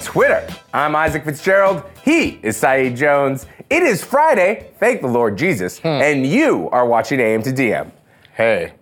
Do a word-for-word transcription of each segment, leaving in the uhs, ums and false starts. Twitter. I'm Isaac Fitzgerald. He is Saeed Jones. It is Friday, thank the Lord Jesus, hmm. and you are watching A M to D M. Hey.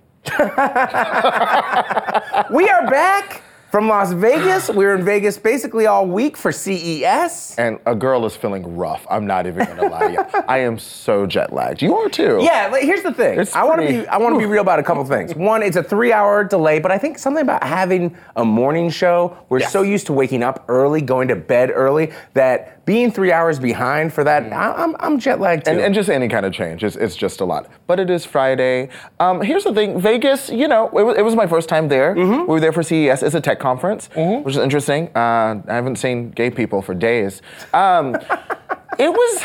We are back from Las Vegas. We were in Vegas basically all week for C E S. And a girl is feeling rough. I'm not even going to lie to you. I am so jet lagged. You are too. Yeah, like, here's the thing. It's I want to be I want to be real about a couple things. One, it's a three-hour delay, but I think something about having a morning show, we're yes. so used to waking up early, going to bed early, that being three hours behind for that, mm. I, I'm, I'm jet lagged too. And, and just any kind of change, it's, it's just a lot. But it is Friday. Um, here's the thing. Vegas, you know, it was, it was my first time there. Mm-hmm. We were there for C E S. It's a tech conference, mm-hmm. which is interesting. Uh, I haven't seen gay people for days. Um, it was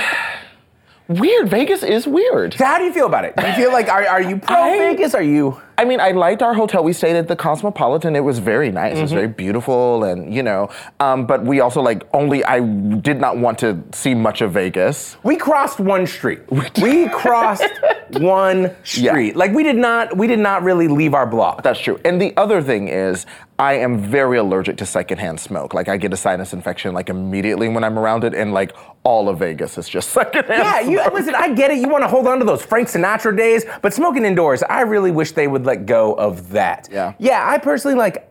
weird. Vegas is weird. So how do you feel about it? Do you feel like, are, are you pro-Vegas? Are you... I mean, I liked our hotel. We stayed at the Cosmopolitan. It was very nice. Mm-hmm. It was very beautiful and, you know, um, but we also, like, only, I did not want to see much of Vegas. We crossed one street. We crossed one street. Yeah. Like, we did not, we did not really leave our block. That's true. And the other thing is, I am very allergic to secondhand smoke. Like, I get a sinus infection, like, immediately when I'm around it, and, like, all of Vegas is just secondhand yeah, smoke. Yeah, listen, I get it. You want to hold on to those Frank Sinatra days, but smoking indoors, I really wish they would let go of that. Yeah. Yeah, I personally like,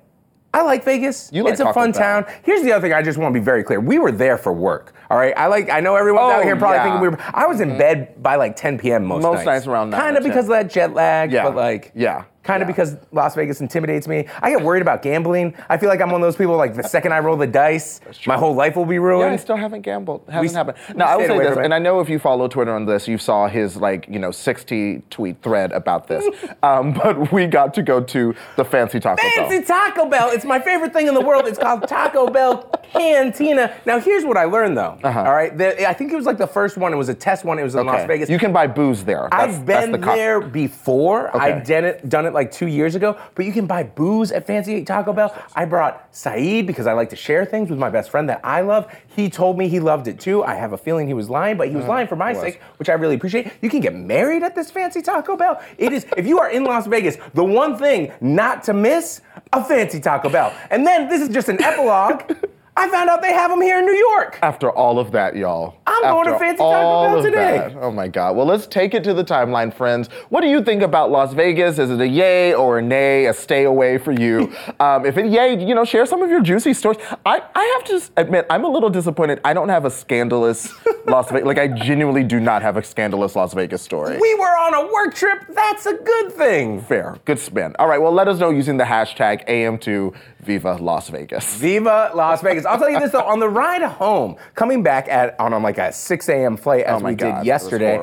I like Vegas. You like It's a fun town. Here's the other thing I just want to be very clear. We were there for work, all right? I like, I know everyone's oh, out here probably yeah. thinking we were, I was in mm-hmm. bed by like ten p.m. most, most nights. Most nights around nine. Kind of because of that jet lag, yeah. but like. Yeah. Kind of yeah. because Las Vegas intimidates me. I get worried about gambling. I feel like I'm one of those people, like, the second I roll the dice, my whole life will be ruined. Yeah, I still haven't gambled. It hasn't we, happened. Now, I will say this, and I know if you follow Twitter on this, you saw his, like, you know, sixty-tweet thread about this. um, but we got to go to the Fancy Taco Bell. Fancy Taco Bell. It's my favorite thing in the world. It's called Taco Bell Cantina. Now, here's what I learned, though. Uh-huh. All right? The, I think it was, like, the first one. It was a test one. It was in okay. Las Vegas. You can buy booze there. That's, I've been the there before. Okay. I've done it. like two years ago, but you can buy booze at Fancy Taco Bell. I brought Saeed because I like to share things with my best friend that I love. He told me he loved it too. I have a feeling he was lying, but he was mm, lying for my sake, which I really appreciate. You can get married at this Fancy Taco Bell. It is, if you are in Las Vegas, the one thing not to miss, a Fancy Taco Bell. And then this is just an epilogue. I found out they have them here in New York. After all of that, y'all. I'm After going to Fancy Taco Bell today. That. Oh my God. Well, let's take it to the timeline, friends. What do you think about Las Vegas? Is it a yay or a nay, a stay away for you? um, if it yay, you know, share some of your juicy stories. I, I have to just admit, I'm a little disappointed. I don't have a scandalous Las Vegas. Like, I genuinely do not have a scandalous Las Vegas story. We were on a work trip. That's a good thing. Fair. Good spin. All right. Well, let us know using the hashtag A M two Viva Las Vegas. Viva Las Vegas. I'll tell you this, though. On the ride home, coming back at on, on like a six a.m. flight, as oh we God, did yesterday,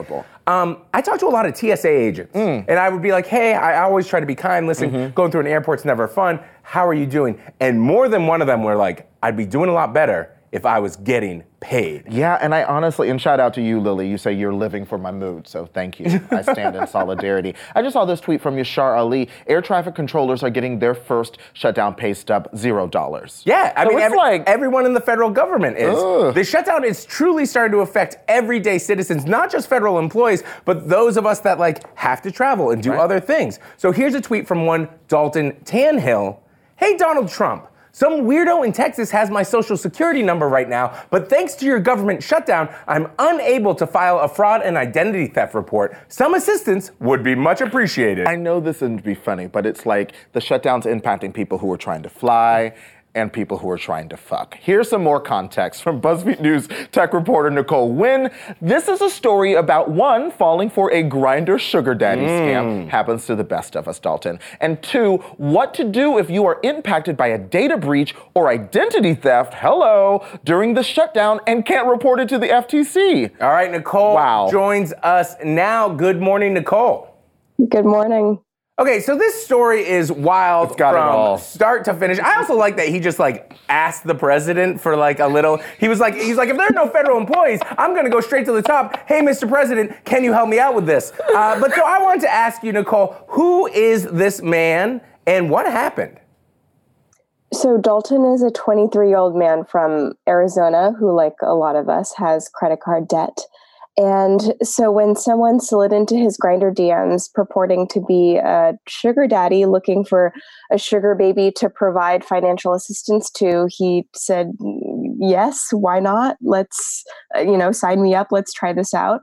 um, I talked to a lot of T S A agents. Mm. And I would be like, hey, I always try to be kind. Listen, mm-hmm. going through an airport's never fun. How are you doing? And more than one of them were like, I'd be doing a lot better if I was getting paid. Yeah, and I honestly, and shout out to you, Lily, you say you're living for my mood, so thank you. I stand in solidarity. I just saw this tweet from Yashar Ali. Air traffic controllers are getting their first shutdown pay stub, zero dollars. Yeah, I so mean, every, like, everyone in the federal government is. Ugh. The shutdown is truly starting to affect everyday citizens, not just federal employees, but those of us that, like, have to travel and do right. other things. So here's a tweet from one Dalton Tannhill. Hey, Donald Trump. Some weirdo in Texas has my social security number right now, but thanks to your government shutdown, I'm unable to file a fraud and identity theft report. Some assistance would be much appreciated. I know this isn't to be funny, but it's like the shutdown's impacting people who are trying to fly and people who are trying to fuck. Here's some more context from BuzzFeed News tech reporter Nicole Wynn. This is a story about one, falling for a Grindr sugar daddy mm. scam. Happens to the best of us, Dalton. And two, what to do if you are impacted by a data breach or identity theft, hello, during the shutdown and can't report it to the F T C. All right, Nicole wow. joins us now. Good morning, Nicole. Good morning. Okay, so this story is wild from start to finish. I also like that he just, like, asked the president for, like, a little, he was like, he's like, if there are no federal employees, I'm gonna go straight to the top. Hey, Mister President, can you help me out with this? Uh, but so I wanted to ask you, Nicole, who is this man and what happened? So Dalton is a twenty-three-year-old man from Arizona who, like a lot of us, has credit card debt. And so when someone slid into his Grindr D Ms purporting to be a sugar daddy looking for a sugar baby to provide financial assistance to, he said, yes, why not? Let's, uh, you know, sign me up. Let's try this out.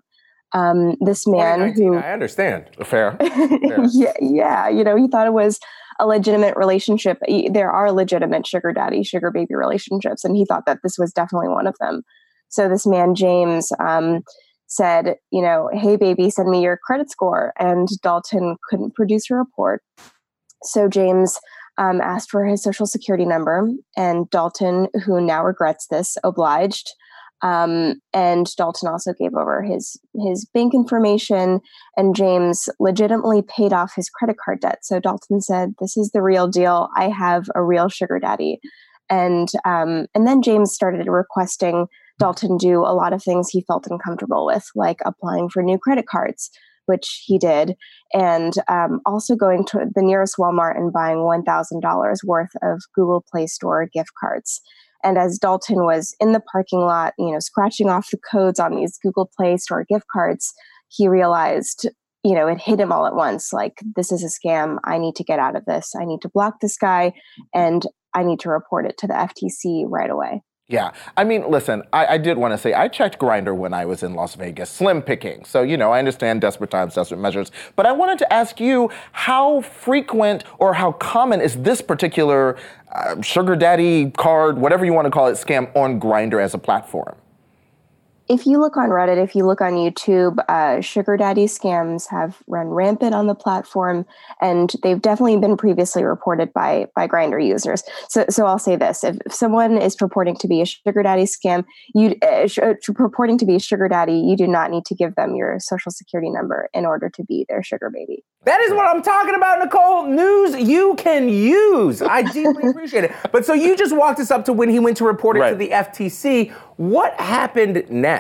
Um, this man who I understand fair, fair. yeah, yeah, you know, he thought it was a legitimate relationship. There are legitimate sugar daddy, sugar baby relationships, and he thought that this was definitely one of them. So this man, James, um, said, you know, hey, baby, send me your credit score. And Dalton couldn't produce a report. So James um, asked for his social security number, and Dalton, who now regrets this, obliged. Um, and Dalton also gave over his his bank information, and James legitimately paid off his credit card debt. So Dalton said, this is the real deal. I have a real sugar daddy. And um, and then James started requesting Dalton do a lot of things he felt uncomfortable with, like applying for new credit cards, which he did, and um, also going to the nearest Walmart and buying one thousand dollars worth of Google Play Store gift cards. And as Dalton was in the parking lot, you know, scratching off the codes on these Google Play Store gift cards, he realized, you know, it hit him all at once. Like, this is a scam. I need to get out of this. I need to block this guy, and I need to report it to the F T C right away. Yeah. I mean, listen, I, I did want to say I checked Grindr when I was in Las Vegas. Slim picking. So, you know, I understand desperate times, desperate measures. But I wanted to ask you, how frequent or how common is this particular uh, sugar daddy card, whatever you want to call it, scam on Grindr as a platform? If you look on Reddit, if you look on YouTube, uh, sugar daddy scams have run rampant on the platform, and they've definitely been previously reported by by Grindr users. So, so I'll say this: if, if someone is purporting to be a sugar daddy scam, you uh, sh- purporting to be a sugar daddy, you do not need to give them your social security number in order to be their sugar baby. That is what I'm talking about, Nicole. News you can use. I deeply appreciate it. But so you just walked us up to when he went to report it right to the F T C. What happened next?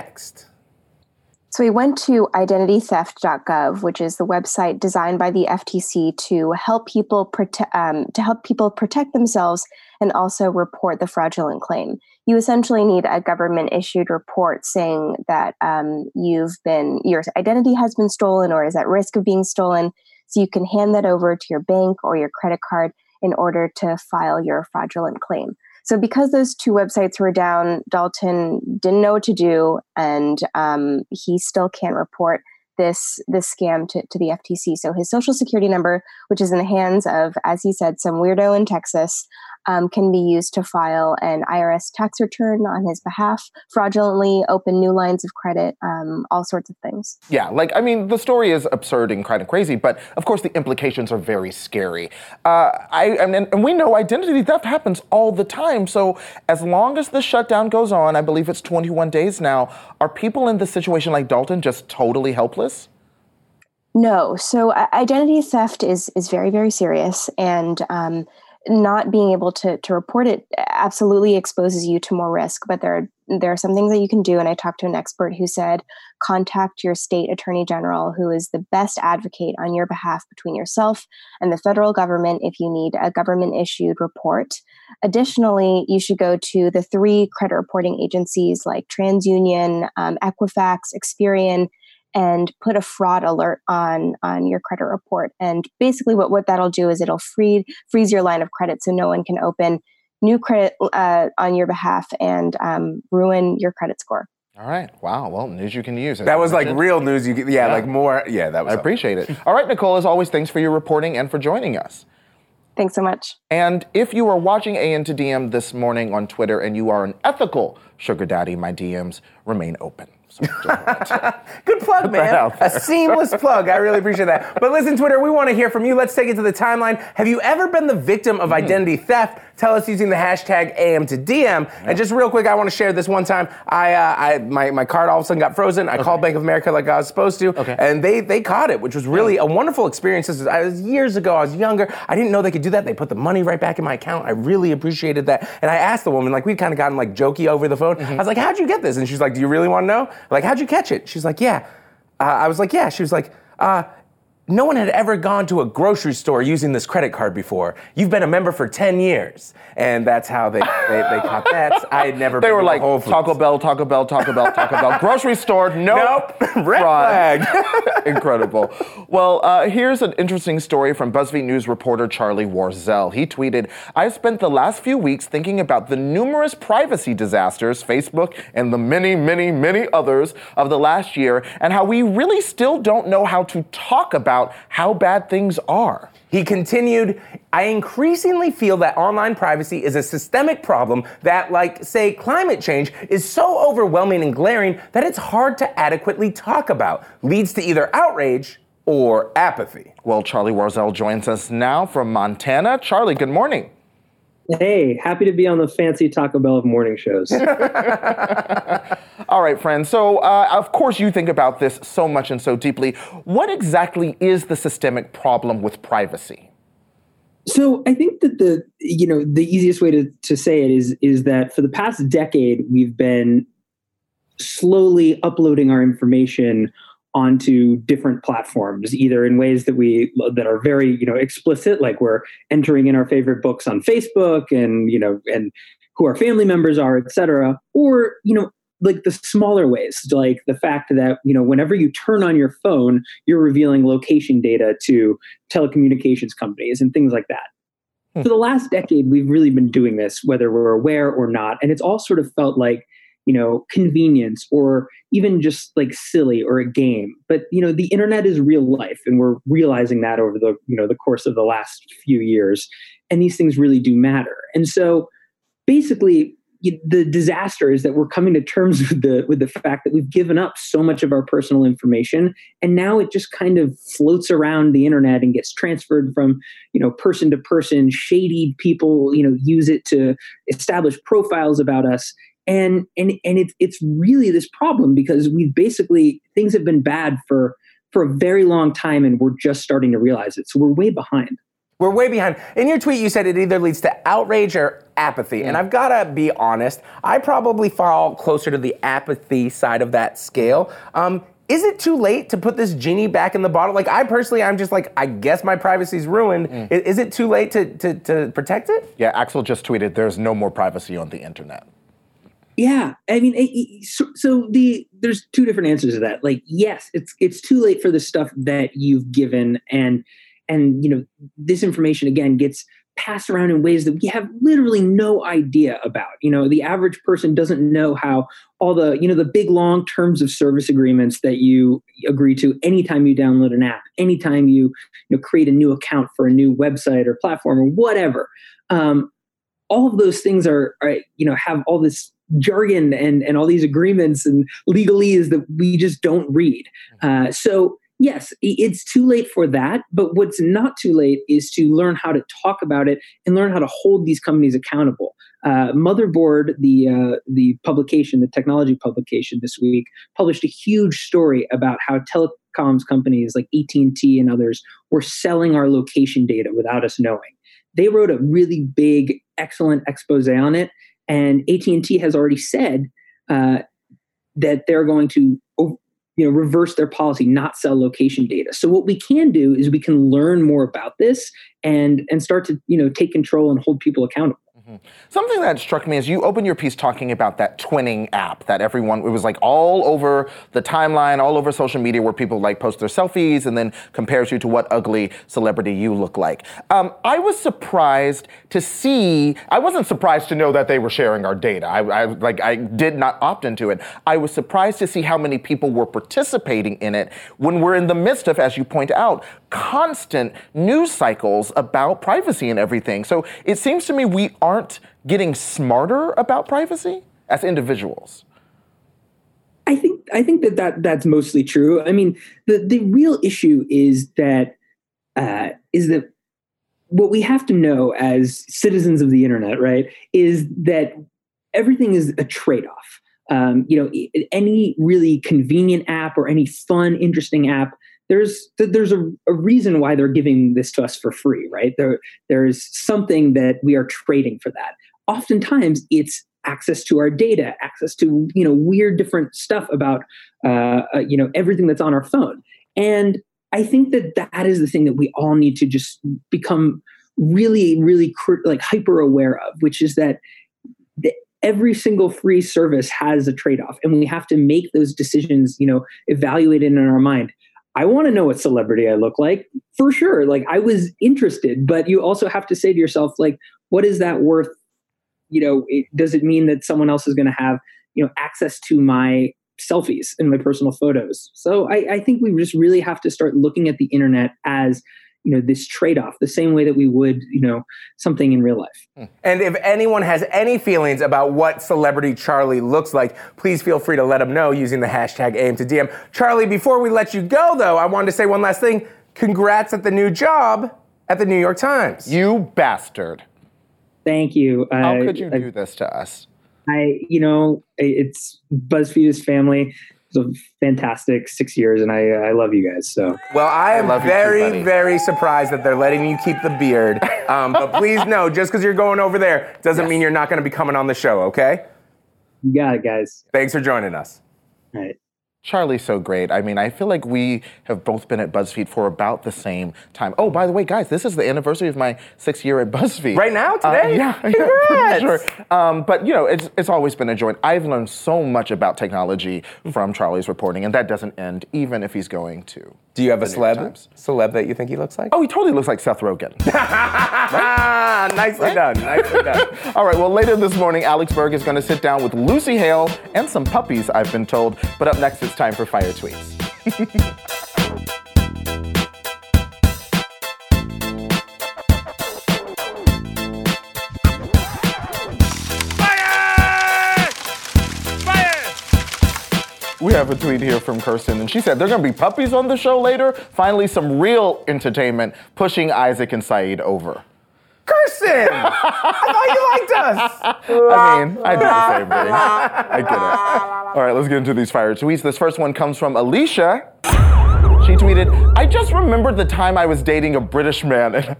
So we went to identity theft dot gov, which is the website designed by the F T C to help people prote- um, to help people protect themselves and also report the fraudulent claim. You essentially need a government-issued report saying that um, you've been your identity has been stolen or is at risk of being stolen. So you can hand that over to your bank or your credit card in order to file your fraudulent claim. So because those two websites were down, Dalton didn't know what to do, and um, he still can't report this this scam to, to the F T C. So his social security number, which is in the hands of, as he said, some weirdo in Texas, um, can be used to file an I R S tax return on his behalf, fraudulently open new lines of credit, um, all sorts of things. Yeah, like, I mean, the story is absurd and kind of crazy, but of course the implications are very scary. Uh, I and, and we know identity theft happens all the time, so as long as the shutdown goes on, I believe it's twenty-one days now, are people in this situation like Dalton just totally helpless? No, so uh, identity theft is, is very, very serious, and um, not being able to to report it absolutely exposes you to more risk, but there are, there are some things that you can do. And I talked to an expert who said, contact your state attorney general, who is the best advocate on your behalf between yourself and the federal government if you need a government-issued report. Additionally, you should go to the three credit reporting agencies like TransUnion, um, Equifax, Experian, and put a fraud alert on, on your credit report. And basically what, what that'll do is it'll free, freeze your line of credit so no one can open new credit uh, on your behalf and um, ruin your credit score. All right. Wow. Well, news you can use. That was like real news. You can, yeah, yeah, like more. Yeah, that was I appreciate it. All right, Nicole, as always, thanks for your reporting and for joining us. Thanks so much. And if you are watching A N to D M this morning on Twitter and you are an ethical sugar daddy, my D Ms remain open. Good plug, man. A seamless plug. I really appreciate that. But listen, Twitter, we want to hear from you. Let's take it to the timeline. Have you ever been the victim of mm. identity theft? Tell us using the hashtag A M to D M. Yeah. And just real quick, I want to share this one time. I, uh, I my, my card all of a sudden got frozen. I okay. called Bank of America like I was supposed to. Okay. And they they caught it, which was really a wonderful experience. This was, I was years ago. I was younger. I didn't know they could do that. They put the money right back in my account. I really appreciated that. And I asked the woman, like, we'd kind of gotten like jokey over the phone. Mm-hmm. I was like, how'd you get this? And she's like, do you really want to know? Like, how'd you catch it? She's like, yeah. Uh, I was like, yeah. She was like, uh, No one had ever gone to a grocery store using this credit card before. You've been a member for ten years. And that's how they, they, they caught that. I had never they been were to like, Whole Foods. Taco Bell, Taco Bell, Taco Bell, Taco Bell. Grocery store, nope. Nope. Red flag. Incredible. Well, uh, here's an interesting story from BuzzFeed News reporter Charlie Warzel. He tweeted, I've spent the last few weeks thinking about the numerous privacy disasters, Facebook and the many, many, many others of the last year, and how we really still don't know how to talk about how bad things are. He continued, I increasingly feel that online privacy is a systemic problem that, like, say, climate change is so overwhelming and glaring that it's hard to adequately talk about, leads to either outrage or apathy. Well, Charlie Warzel joins us now from Montana. Charlie, good morning. Hey, happy to be on the fancy Taco Bell of morning shows. All right, friends. So, uh, of course, you think about this so much and so deeply. What exactly is the systemic problem with privacy? So I think that the, you know, the easiest way to, to say it is, is that for the past decade, we've been slowly uploading our information onto different platforms, either in ways that we that are very, you know, explicit, like we're entering in our favorite books on Facebook and, you know, and who our family members are, et cetera, or, you know, like the smaller ways, like the fact that, you know, whenever you turn on your phone, you're revealing location data to telecommunications companies and things like that. Hmm. For the last decade, we've really been doing this, whether we're aware or not. And it's all sort of felt like, you know, convenience or even just like silly or a game. But, you know, the internet is real life, and we're realizing that over the, you know, the course of the last few years. And these things really do matter. And so basically the disaster is that we're coming to terms with the with the fact that we've given up so much of our personal information, and now it just kind of floats around the internet and gets transferred from, you know, person to person. Shady people, you know, use it to establish profiles about us. And and and it's it's really this problem because we've basically things have been bad for for a very long time, and we're just starting to realize it. So we're way behind. We're way behind. In your tweet, you said it either leads to outrage or apathy. Mm. And I've got to be honest, I probably fall closer to the apathy side of that scale. Um, is it too late to put this genie back in the bottle? Like, I personally, I'm just like, I guess my privacy's ruined. Mm. Is, is it too late to, to, to protect it? Yeah, Axel just tweeted, there's no more privacy on the internet. Yeah, I mean, it, it, so, so the there's two different answers to that. Like, yes, it's it's too late for the stuff that you've given, and and you know, this information again gets passed around in ways that we have literally no idea about. You know, the average person doesn't know how all the, you know, the big long terms of service agreements that you agree to anytime you download an app, anytime you, you know, create a new account for a new website or platform or whatever. Um, all of those things are, are you know, have all this jargon and and all these agreements and legalese that we just don't read. Uh, so yes, it's too late for that. But what's not too late is to learn how to talk about it and learn how to hold these companies accountable. Uh, Motherboard, the uh, the publication, the technology publication this week, published a huge story about how telecoms companies like A T and T and others were selling our location data without us knowing. They wrote a really big, excellent expose on it. And A T and T has already said uh, that they're going to, you know, reverse their policy, not sell location data. So what we can do is we can learn more about this and and start to, you know, take control and hold people accountable. Mm-hmm. Something that struck me is you opened your piece talking about that twinning app that everyone, it was like all over the timeline, all over social media where people like post their selfies and then compares you to what ugly celebrity you look like. Um, I was surprised to see, I wasn't surprised to know that they were sharing our data. I, I like I did not opt into it. I was surprised to see how many people were participating in it when we're in the midst of, as you point out, constant news cycles about privacy and everything. So it seems to me we aren't getting smarter about privacy as individuals. I think I think that, that that's mostly true. I mean, the, the real issue is that uh, is that what we have to know as citizens of the internet, right, is that everything is a trade-off. Um, you know, any really convenient app or any fun, interesting app, There's there's a, a reason why they're giving this to us for free, right? There there's something that we are trading for that. Oftentimes, it's access to our data, access to, you know, weird different stuff about uh, uh, you know, everything that's on our phone. And I think that that is the thing that we all need to just become really, really cr- like hyper aware of, which is that the, every single free service has a trade-off, and we have to make those decisions, you know, evaluated in our mind. I want to know what celebrity I look like for sure. Like, I was interested, but you also have to say to yourself, like, what is that worth? You know, it, does it mean that someone else is going to have, you know, access to my selfies and my personal photos? So I, I think we just really have to start looking at the internet as, you know, this trade-off, the same way that we would, you know, something in real life. And if anyone has any feelings about what celebrity Charlie looks like, please feel free to let them know using the hashtag A M to D M. Charlie, before we let you go, though, I wanted to say one last thing. Congrats at the new job at the New York Times. You bastard. Thank you. Uh, How could you I, do this to us? I, you know, it's BuzzFeed is family. A fantastic six years, and I I love you guys. So well, I am I very too, very surprised that they're letting you keep the beard. Um, but please know, just because you're going over there doesn't yes. mean you're not going to be coming on the show. Okay? You got it, guys. Thanks for joining us. All right. Charlie's so great. I mean, I feel like we have both been at BuzzFeed for about the same time. Oh, by the way, guys, this is the anniversary of my sixth year at BuzzFeed. Right now, today? Uh, yeah. Congrats! Yeah, for sure. Um, but, you know, it's it's always been a joy. I've learned so much about technology from Charlie's reporting, and that doesn't end, even if he's going to. Do you have a celeb celeb that you think he looks like? Oh, he totally looks like Seth Rogen. Right? Nicely right? done, nicely done. All right, well, later this morning, Alex Berg is going to sit down with Lucy Hale and some puppies, I've been told. But up next, it's time for Fire Tweets. We have a tweet here from Kirsten, and she said, there are going to be puppies on the show later. Finally, some real entertainment pushing Isaac and Saeed over. Kirsten! I thought you liked us! I mean, I did the same thing. I get it. All right, let's get into these fire tweets. This first one comes from Alicia. She tweeted, I just remembered the time I was dating a British man. And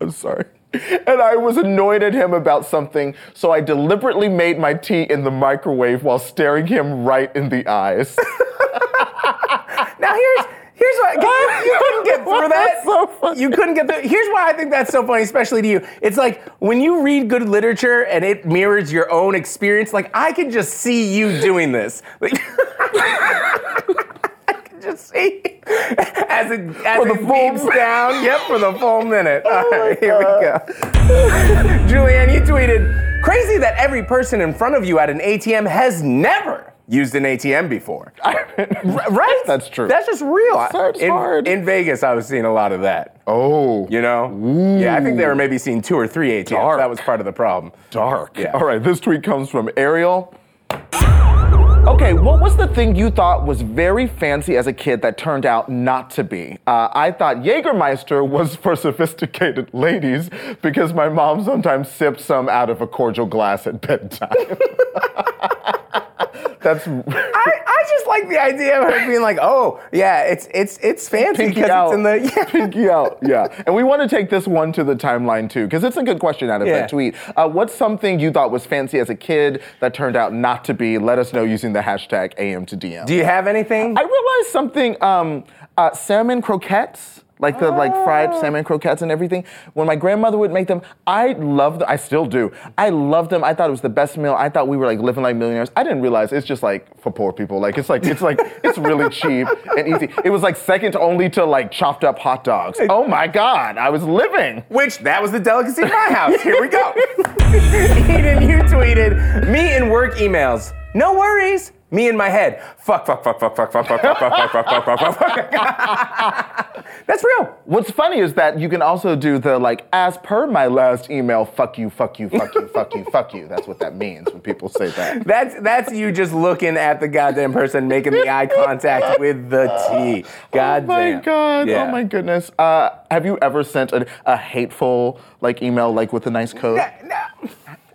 I'm sorry. And I was annoyed at him about something, so I deliberately made my tea in the microwave while staring him right in the eyes. Now here's here's what you, you couldn't get through that. So funny. You couldn't get through. Here's why I think that's so funny, especially to you. It's like when you read good literature and it mirrors your own experience. Like, I can just see you doing this. Like, I can just see. As it, as it beeps down. Yep, for the full minute. All right, here we go. Julianne, you tweeted, crazy that every person in front of you at an A T M has never used an A T M before. Right? That's true. That's just real. That's in, hard. In Vegas, I was seeing a lot of that. Oh. You know? Ooh. Yeah, I think they were maybe seeing two or three A T Ms. Dark. That was part of the problem. Dark. Yeah. All right, this tweet comes from Ariel. Okay, what was the thing you thought was very fancy as a kid that turned out not to be? Uh, I thought Jägermeister was for sophisticated ladies because my mom sometimes sipped some out of a cordial glass at bedtime. That's. I, I just like the idea of her being like, oh, yeah, it's it's it's fancy because it's in the... Yeah. Pinky out, yeah. And we want to take this one to the timeline, too, because it's a good question out of yeah. that tweet. Uh, what's something you thought was fancy as a kid that turned out not to be? Let us know using the hashtag A M to D M. Do you have anything? I realized something, um, uh, salmon croquettes. Like the like fried salmon croquettes and everything. When my grandmother would make them, I loved them. I still do. I loved them. I thought it was the best meal. I thought we were like living like millionaires. I didn't realize it's just like for poor people. Like it's like it's like it's really cheap and easy. It was like second only to like chopped up hot dogs. Oh my God, I was living. Which that was the delicacy in my house. Here we go. Eden, you tweeted me in work emails. No worries. Me in my head. Fuck, fuck, fuck, fuck, fuck, fuck, fuck, fuck, fuck, fuck, fuck, fuck, fuck, fuck. That's real. What's funny is that you can also do the like, as per my last email, fuck you, fuck you, fuck you, fuck you, fuck you. That's what that means when people say that. That's that's you just looking at the goddamn person, making the eye contact with the T. Goddamn. Oh my God. Yeah. Oh my goodness. Uh, have you ever sent a, a hateful like email like with a nice code? No, no.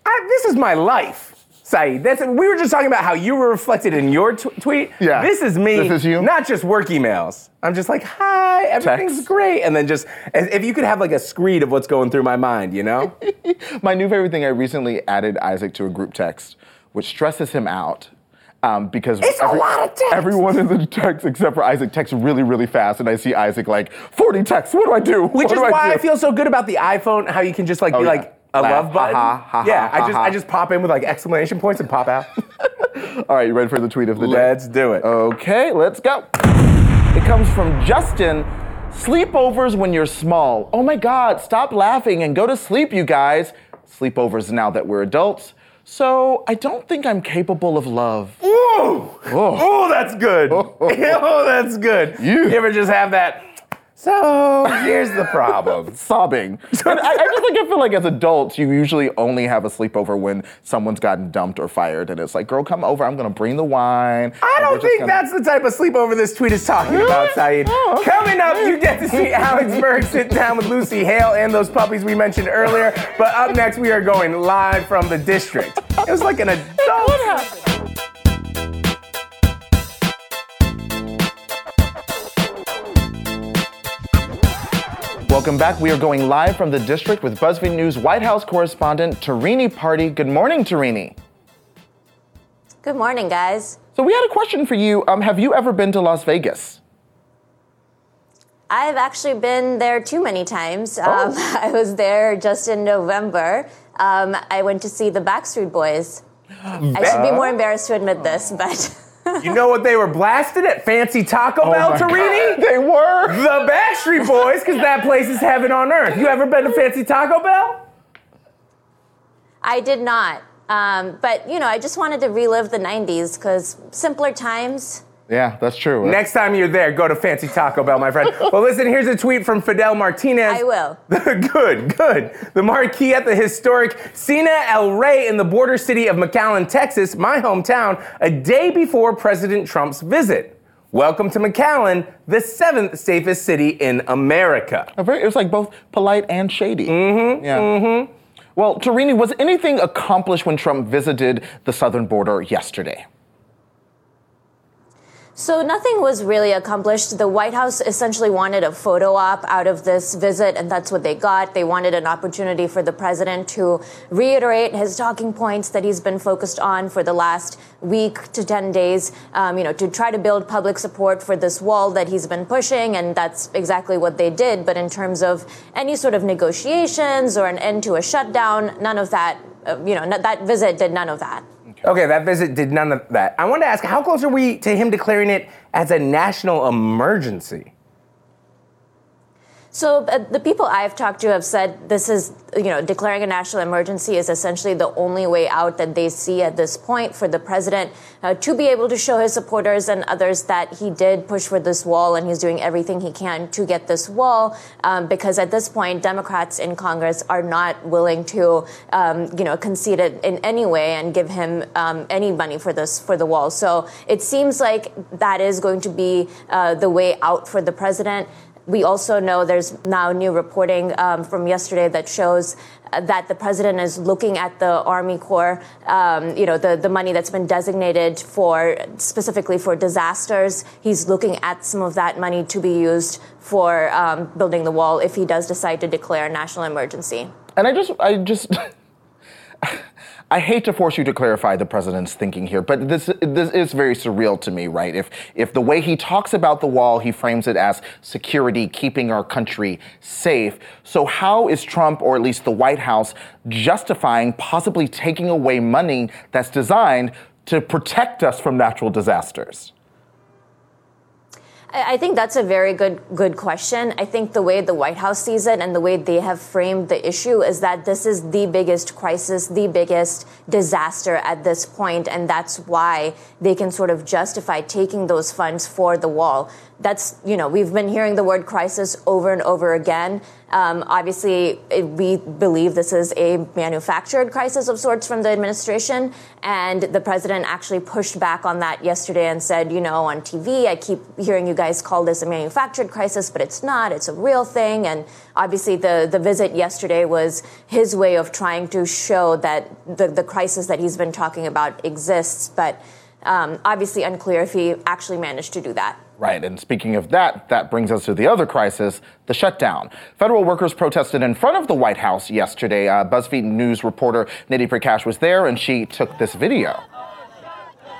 I, this is my life. Saeed, that's, we were just talking about how you were reflected in your t- tweet. Yeah. This is me. This is you. Not just work emails. I'm just like, hi, everything's Text. great. And then just, if you could have like a screed of what's going through my mind, you know? My new favorite thing, I recently added Isaac to a group text, which stresses him out. Um, because it's every, a lot of texts. Everyone in the text except for Isaac texts really, really fast, and I see Isaac like forty texts. What do I do? Which what is do why I, I feel so good about the iPhone. How you can just like oh, be yeah. like a Laugh. Love button. Ha, ha, ha, yeah, ha, I just ha. I just pop in with like exclamation points and pop out. All right, you ready for the tweet of the let's day? Let's do it. Okay, let's go. It comes from Justin. Sleepovers when you're small. Oh my God! Stop laughing and go to sleep, you guys. Sleepovers now that we're adults. So, I don't think I'm capable of love. Ooh! Oh, Ooh, that's good. Oh, oh, oh. Ew, that's good. You. you ever just have that, so here's the problem. Sobbing. And I, I just like, I feel like as adults, you usually only have a sleepover when someone's gotten dumped or fired, and it's like, girl, come over, I'm gonna bring the wine. I don't think gonna... that's the type of sleepover this tweet is talking about, Saeed. Oh, okay. Coming up, you get to see Alex Berg sit down with Lucy Hale and those puppies we mentioned earlier, but up next, we are going live from the district. It was like an adult. Welcome back. We are going live from the district with BuzzFeed News White House correspondent Tarini Party. Good morning, Tarini. Good morning, guys. So we had a question for you. Um, have you ever been to Las Vegas? I've actually been there too many times. Oh. Um, I was there just in November. Um, I went to see the Backstreet Boys. I should be more embarrassed to admit this, but... You know what they were blasted at? Fancy Taco oh Bell, Tarini? God. They were. The Backstreet Boys, because that place is heaven on earth. You ever been to Fancy Taco Bell? I did not. Um, but, you know, I just wanted to relive the nineties, because simpler times... Yeah, that's true. Right? Next time you're there, go to Fancy Taco Bell, my friend. Well, listen, here's a tweet from Fidel Martinez. I will. Good, good. The marquee at the historic Sina El Rey in the border city of McAllen, Texas, my hometown, a day before President Trump's visit. Welcome to McAllen, the seventh safest city in America. It was like both polite and shady. Mm-hmm, yeah. mm-hmm. Well, Tarini, was anything accomplished when Trump visited the southern border yesterday? So nothing was really accomplished. The White House essentially wanted a photo op out of this visit, and that's what they got. They wanted an opportunity for the president to reiterate his talking points that he's been focused on for the last week to ten days, um, you know, to try to build public support for this wall that he's been pushing, and that's exactly what they did. But in terms of any sort of negotiations or an end to a shutdown, none of that, uh, you know, that visit did none of that. Okay, that visit did none of that. I wanted to ask, how close are we to him declaring it as a national emergency? So uh, the people I've talked to have said this is, you know, declaring a national emergency is essentially the only way out that they see at this point for the president uh, to be able to show his supporters and others that he did push for this wall and he's doing everything he can to get this wall um, because at this point, Democrats in Congress are not willing to, um, you know, concede it in any way and give him um, any money for this, for the wall. So it seems like that is going to be uh, the way out for the president. We also know there's now new reporting um, from yesterday that shows that the president is looking at the Army Corps, um, you know, the, the money that's been designated for specifically for disasters. He's looking at some of that money to be used for um, building the wall if he does decide to declare a national emergency. And I just, I just... I hate to force you to clarify the president's thinking here, but this this is very surreal to me, right? If if the way he talks about the wall, he frames it as security, keeping our country safe. So how is Trump, or at least the White House, justifying possibly taking away money that's designed to protect us from natural disasters? I think that's a very good good question. I think the way the White House sees it and the way they have framed the issue is that this is the biggest crisis, the biggest disaster at this point, and that's why they can sort of justify taking those funds for the wall. That's, you know, we've been hearing the word crisis over and over again. Um, obviously, it, we believe this is a manufactured crisis of sorts from the administration, and the president actually pushed back on that yesterday and said, you know, on T V, I keep hearing you guys call this a manufactured crisis, but it's not. It's a real thing. And obviously, the, the visit yesterday was his way of trying to show that the, the crisis that he's been talking about exists, but um, obviously unclear if he actually managed to do that. Right, and speaking of that, that brings us to the other crisis, the shutdown. Federal workers protested in front of the White House yesterday. Uh, BuzzFeed News reporter Nidhi Prakash was there, and she took this video.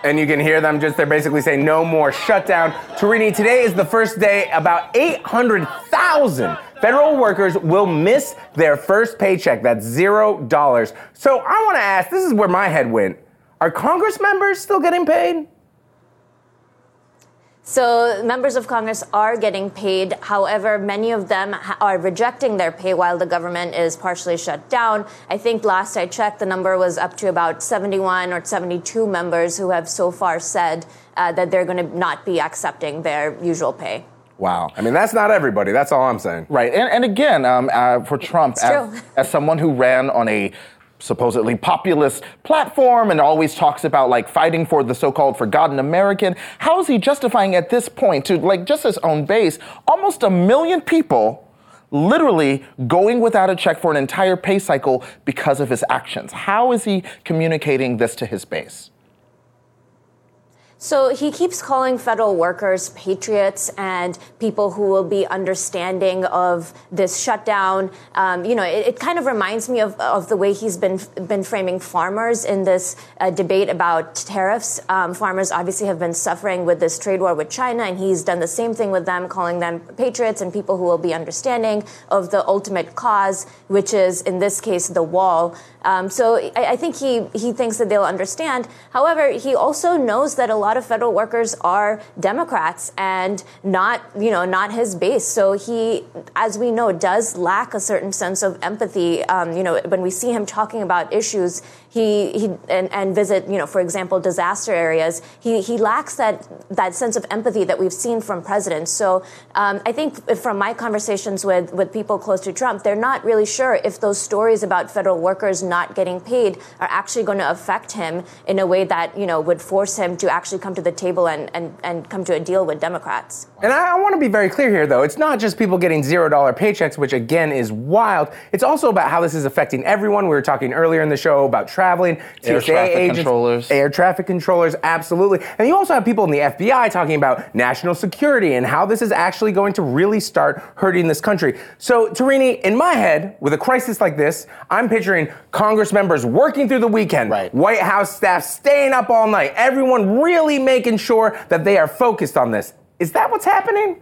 And you can hear them just, they're basically saying no more shutdown. Tarini, today is the first day about eight hundred thousand federal workers will miss their first paycheck. That's zero dollars. So I want to ask, this is where my head went. Are Congress members still getting paid? So members of Congress are getting paid. However, many of them ha- are rejecting their pay while the government is partially shut down. I think last I checked, the number was up to about seventy-one or seventy-two members who have so far said uh, that they're going to not be accepting their usual pay. Wow. I mean, that's not everybody. That's all I'm saying. Right. And, and again, um, uh, for Trump, as, as someone who ran on a supposedly populist platform and always talks about like fighting for the so-called forgotten American. How is he justifying at this point to like just his own base, almost a million people literally going without a check for an entire pay cycle because of his actions? How is he communicating this to his base? So he keeps calling federal workers patriots and people who will be understanding of this shutdown. Um, you know, it, it kind of reminds me of, of the way he's been been framing farmers in this uh, debate about tariffs. Um, farmers obviously have been suffering with this trade war with China, and he's done the same thing with them, calling them patriots and people who will be understanding of the ultimate cause, which is, in this case, the wall. Um, so I, I think he, he thinks that they'll understand. However, he also knows that a lot A lot of federal workers are Democrats and not, you know, not his base. So he, as we know, does lack a certain sense of empathy. Um, you know, when we see him talking about issues, he, he and, and visit, you know, for example, disaster areas, he, he lacks that that sense of empathy that we've seen from presidents. So um, I think from my conversations with, with people close to Trump, they're not really sure if those stories about federal workers not getting paid are actually going to affect him in a way that, you know, would force him to actually come to the table and, and, and come to a deal with Democrats. And I, I want to be very clear here, though. It's not just people getting zero dollar paychecks, which, again, is wild. It's also about how this is affecting everyone. We were talking earlier in the show about traveling, air T S A agents, controllers. air traffic controllers, absolutely. And you also have people in the F B I talking about national security and how this is actually going to really start hurting this country. So, Tarini, in my head, with a crisis like this, I'm picturing Congress members working through the weekend, right. White House staff staying up all night, everyone really making sure that they are focused on this. Is that what's happening?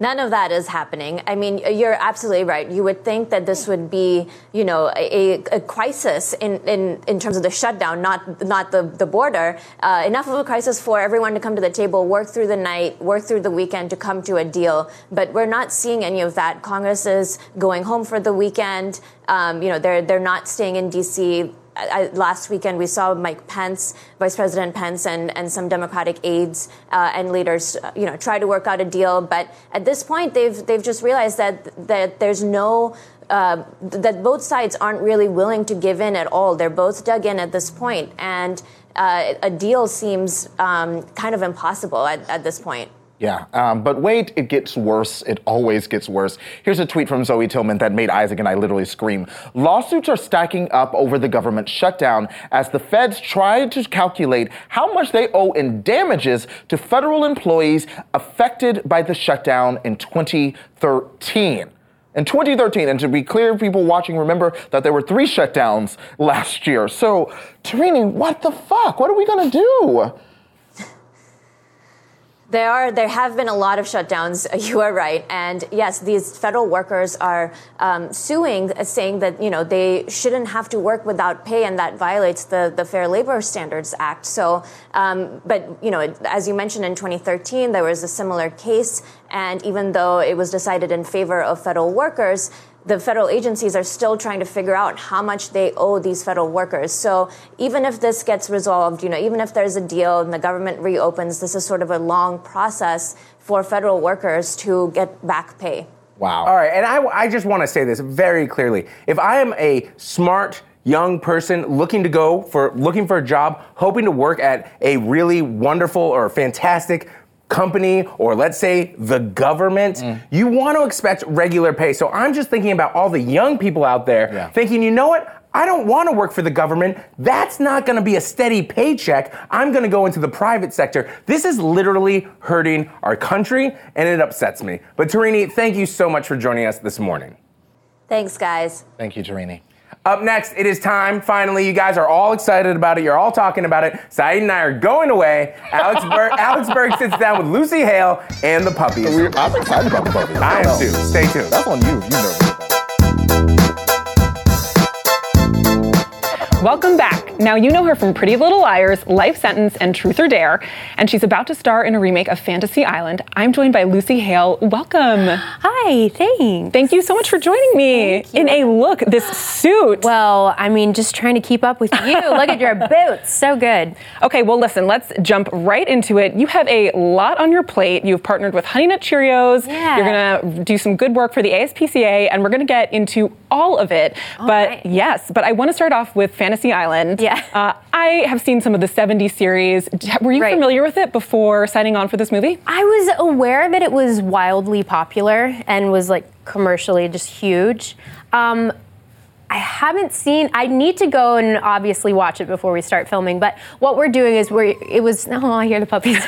None of that is happening. I mean, you're absolutely right. You would think that this would be, you know, a, a crisis in, in, in terms of the shutdown, not not the, the border. Uh, enough of a crisis for everyone to come to the table, work through the night, work through the weekend to come to a deal. But we're not seeing any of that. Congress is going home for the weekend. Um, you know, they're they're not staying in D C I, last weekend, we saw Mike Pence, Vice President Pence, and, and some Democratic aides uh, and leaders, you know, try to work out a deal. But at this point, they've they've just realized that that there's no uh, that both sides aren't really willing to give in at all. They're both dug in at this point, and uh, a deal seems um, kind of impossible at, at this point. Yeah, um, but wait, it gets worse. It always gets worse. Here's a tweet from Zoe Tillman that made Isaac and I literally scream. Lawsuits are stacking up over the government shutdown as the feds try to calculate how much they owe in damages to federal employees affected by the shutdown in twenty thirteen. In twenty thirteen, and to be clear, people watching, remember that there were three shutdowns last year. So, Tarini, what the fuck? What are we gonna do? There are, there have been a lot of shutdowns. You are right, and yes, these federal workers are um, suing, saying that you know they shouldn't have to work without pay, and that violates the, the Fair Labor Standards Act. So, um, but you know, as you mentioned, in twenty thirteen, there was a similar case, and even though it was decided in favor of federal workers, the federal agencies are still trying to figure out how much they owe these federal workers. So even if this gets resolved, you know, even if there's a deal and the government reopens, this is sort of a long process for federal workers to get back pay. Wow. All right. And I, I just want to say this very clearly. If I am a smart young person looking to go for, looking for a job, hoping to work at a really wonderful or fantastic company, or let's say the government, mm. you want to expect regular pay. So I'm just thinking about all the young people out there yeah. thinking, you know what? I don't want to work for the government. That's not going to be a steady paycheck. I'm going to go into the private sector. This is literally hurting our country, and it upsets me. But Tarini, thank you so much for joining us this morning. Thanks, guys. Thank you, Tarini. Up next, it is time, finally. You guys are all excited about it. You're all talking about it. Saeed and I are going away. Alex, Ber- Alex Berg sits down with Lucy Hale and the puppies. We're, I'm excited about the puppies. I, I am know. too. Stay tuned. That's on you. You know me. Welcome back. Now, you know her from Pretty Little Liars, Life Sentence, and Truth or Dare, and she's about to star in a remake of Fantasy Island. I'm joined by Lucy Hale. Welcome. Hi, thanks. Thank you so much for joining me in a look, this suit. Well, I mean, just trying to keep up with you. Look at your boots. So good. Okay, well, listen, let's jump right into it. You have a lot on your plate. You've partnered with Honey Nut Cheerios. Yeah. You're going to do some good work for the A S P C A, and we're going to get into all of it. All but right. yes, but I want to start off with Fantasy Island. Yeah. Uh, I have seen some of the seventies series. Were you right. familiar with it before signing on for this movie? I was aware of it. It was wildly popular and was like commercially just huge. Um, I haven't seen, I need to go and obviously watch it before we start filming, but what we're doing is we're, it was, oh, I hear the puppies.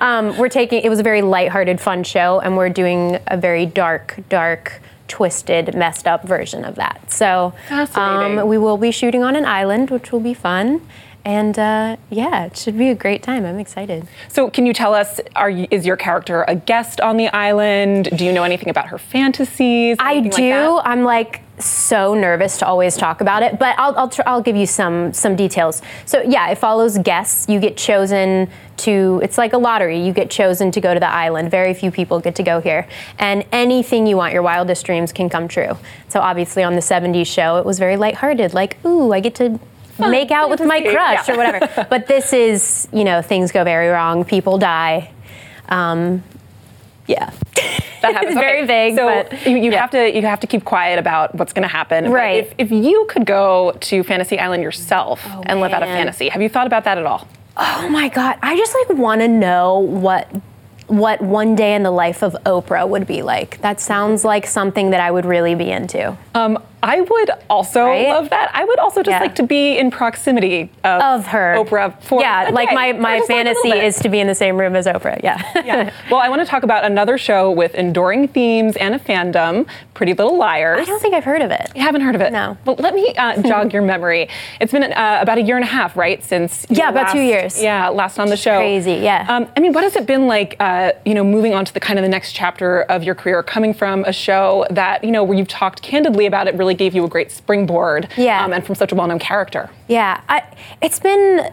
um, we're taking, it was a very lighthearted, fun show, and we're doing a very dark, dark, twisted, messed up version of that. So um, we will be shooting on an island, which will be fun. And uh, yeah, it should be a great time. I'm excited. So can you tell us, are you, is your character a guest on the island? Do you know anything about her fantasies? I do. Like I'm like so nervous to always talk about it, but I'll I'll, tr- I'll give you some some details. So yeah, it follows guests. You get chosen to, it's like a lottery. You get chosen to go to the island. Very few people get to go here. And anything you want, your wildest dreams can come true. So obviously on the seventies show, it was very lighthearted. Like, ooh, I get to make out with my crush yeah. or whatever. But this is, you know, things go very wrong. People die. Um, yeah. That happens. It's okay. Very vague. So but, you, you yeah. have to you have to keep quiet about what's going to happen. Right. But if, if you could go to Fantasy Island yourself oh, and man. live out a fantasy, have you thought about that at all? Oh, my God. I just, like, want to know what... what one day in the life of Oprah would be like. That sounds like something that I would really be into. Um, I would also right? love that. I would also just yeah. like to be in proximity of, of her. Oprah for Yeah, like day. my, my fantasy like is to be in the same room as Oprah, yeah. yeah. Well, I want to talk about another show with enduring themes and a fandom, Pretty Little Liars. I don't think I've heard of it. You haven't heard of it? No. Well, let me uh, jog your memory. It's been uh, about a year and a half, right, since Yeah, about last, two years. Yeah, last on the show. Crazy, yeah. Um, I mean, what has it been like, uh, Uh, you know, moving on to the kind of the next chapter of your career, coming from a show that, you know, where you've talked candidly about it really gave you a great springboard yeah. um, and from such a well-known character. Yeah, I, it's been,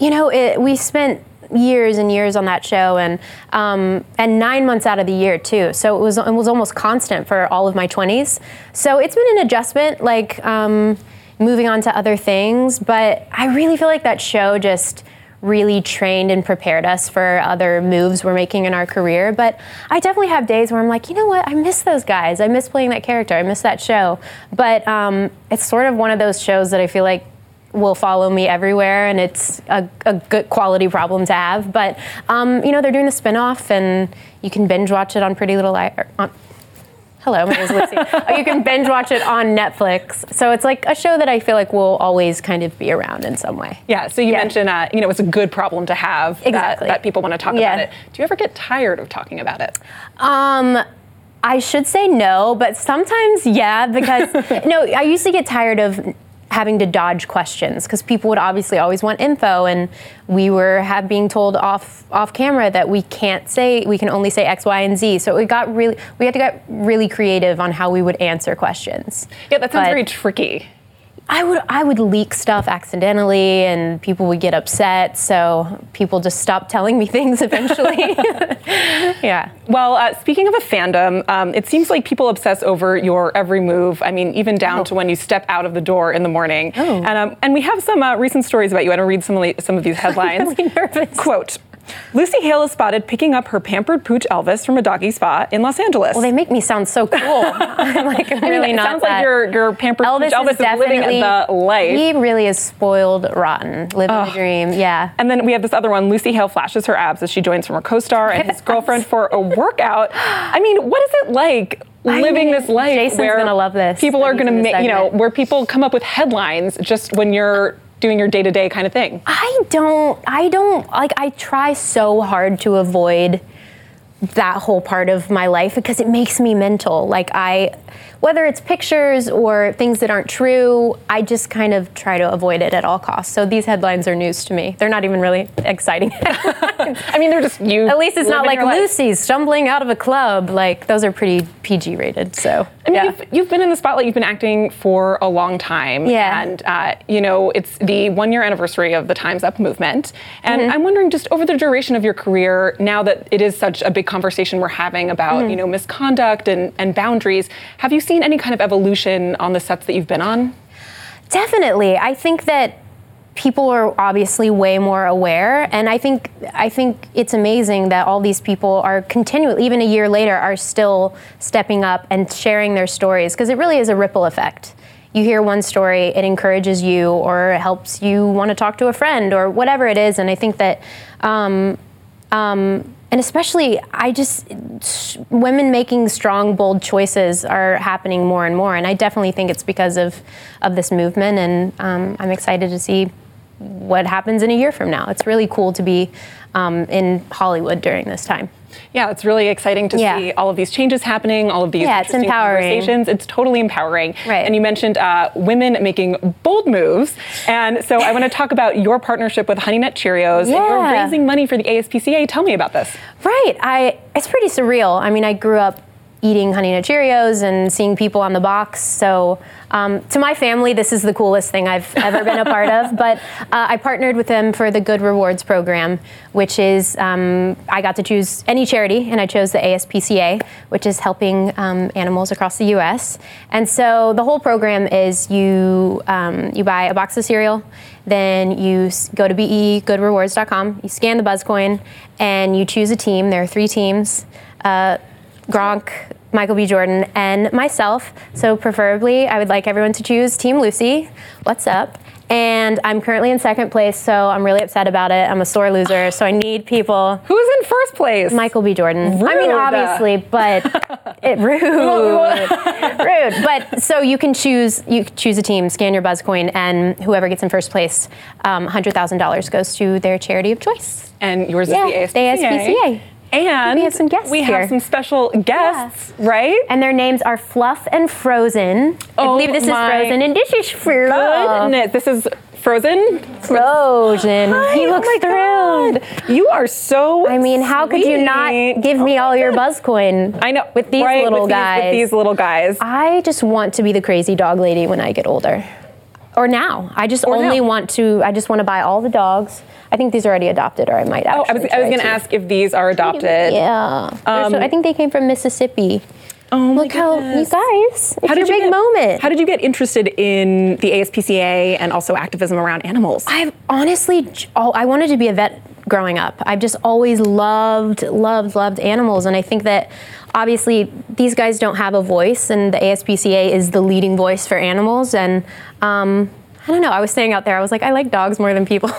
you know, it, we spent years and years on that show and um, and nine months out of the year too. So it was, it was almost constant for all of my twenties. So it's been an adjustment, like um, moving on to other things. But I really feel like that show just really trained and prepared us for other moves we're making in our career. But I definitely have days where I'm like, you know what, I miss those guys. I miss playing that character. I miss that show. But um, it's sort of one of those shows that I feel like will follow me everywhere, and it's a, a good quality problem to have. But, um, you know, they're doing a spinoff, and you can binge watch it on Pretty Little Liars. Hello, my name is Lucy. Oh, you can binge watch it on Netflix. So it's like a show that I feel like will always kind of be around in some way. Yeah, so you yeah. mentioned, uh, you know, it's a good problem to have exactly. that, that people want to talk yeah. about it. Do you ever get tired of talking about it? Um, I should say no, but sometimes, yeah, because, no, I used to get tired of having to dodge questions because people would obviously always want info, and we were have being told off off camera that we can't say, we can only say X, Y, and Z. So it got really, we had to get really creative on how we would answer questions. Yeah, that sounds but very tricky. I would I would leak stuff accidentally, and people would get upset. So people just stopped telling me things eventually. yeah. Well, uh, speaking of a fandom, um, it seems like people obsess over your every move. I mean, even down oh. to when you step out of the door in the morning. Oh. And um, and we have some uh, recent stories about you. I want to read some of the, some of these headlines. I'm really nervous. Quote. Lucy Hale is spotted picking up her pampered pooch Elvis from a doggy spa in Los Angeles. Well, they make me sound so cool. I'm like, I'm really I mean, it not sounds that. Like your, your pampered Elvis pooch Elvis is, is living the life. He really is spoiled rotten, living oh. the dream, yeah. And then we have this other one, Lucy Hale flashes her abs as she joins from her co-star and his girlfriend for a workout. I mean, what is it like? Living I mean, this life Jason's where gonna love this people are going to make, you know, where people come up with headlines just when you're doing your day-to-day kind of thing? I don't, I don't, like, I try so hard to avoid that whole part of my life because it makes me mental. Like I, whether it's pictures or things that aren't true, I just kind of try to avoid it at all costs. So these headlines are news to me. They're not even really exciting. I mean, they're just you. At least it's not like Lucy stumbling out of a club. Like those are pretty P G rated. So I mean, yeah. you've, you've been in the spotlight. You've been acting for a long time. Yeah. And uh, you know, it's the one year anniversary of the Time's Up movement. And mm-hmm. I'm wondering, just over the duration of your career, now that it is such a big conversation we're having about mm-hmm. you know misconduct and, and boundaries, have you seen any kind of evolution on the sets that you've been on? Definitely. I think that people are obviously way more aware, and I think I think it's amazing that all these people are continually, even a year later, are still stepping up and sharing their stories, because it really is a ripple effect. You hear one story, it encourages you or helps you want to talk to a friend or whatever it is, and I think that um, um, and especially, I just, women making strong, bold choices are happening more and more, and I definitely think it's because of, of this movement, and um, I'm excited to see what happens in a year from now. It's really cool to be um, in Hollywood during this time. Yeah, it's really exciting to yeah. see all of these changes happening, all of these yeah, interesting it's conversations. It's totally empowering. Right. And you mentioned uh, women making bold moves. And so I want to talk about your partnership with Honey Nut Cheerios. Yeah. You're raising money for the A S P C A. Tell me about this. Right. I. It's pretty surreal. I mean, I grew up eating Honey Nut Cheerios and seeing people on the box. So um, to my family, this is the coolest thing I've ever been a part of. But uh, I partnered with them for the Good Rewards program, which is, um, I got to choose any charity, and I chose the A S P C A, which is helping um, animals across the U S. And so the whole program is you, um, you buy a box of cereal, then you go to B E Good Rewards dot com, you scan the BuzzCoin, and you choose a team. There are three teams. Uh, Gronk, Michael B. Jordan, and myself. So preferably, I would like everyone to choose Team Lucy. What's up? And I'm currently in second place, so I'm really upset about it. I'm a sore loser, so I need people. Who's in first place? Michael B. Jordan. Rude. I mean, obviously, but it, rude, rude. But so you can choose. You choose a team, scan your BuzzCoin, and whoever gets in first place, um, one hundred thousand dollars goes to their charity of choice. And yours yeah, is the A S P C A. The A S P C A. And we have some guests We here. have some special guests, yeah. right? And their names are Fluff and Frozen. Oh, I believe this my is Frozen, and this is Frozen. Goodness. This is Frozen. Frozen. Hi, he looks oh thrilled. God. You are so I mean, how sweet. Could you not give me oh all your BuzzCoin? I know. With these right, little with guys. These, with these little guys. I just want to be the crazy dog lady when I get older. Or now. I just or only now. want to, I just want to buy all the dogs. I think these are already adopted, or I might actually. Oh, I was, I was going to ask if these are adopted. Yeah. Um, so I think they came from Mississippi. Oh my Look goodness. How you guys, it's how did your you big get, moment. How did you get interested in the A S P C A and also activism around animals? I've honestly, oh, I wanted to be a vet growing up. I've just always loved, loved, loved animals. And I think that obviously these guys don't have a voice, and the A S P C A is the leading voice for animals. And um, I don't know, I was saying out there, I was like, I like dogs more than people.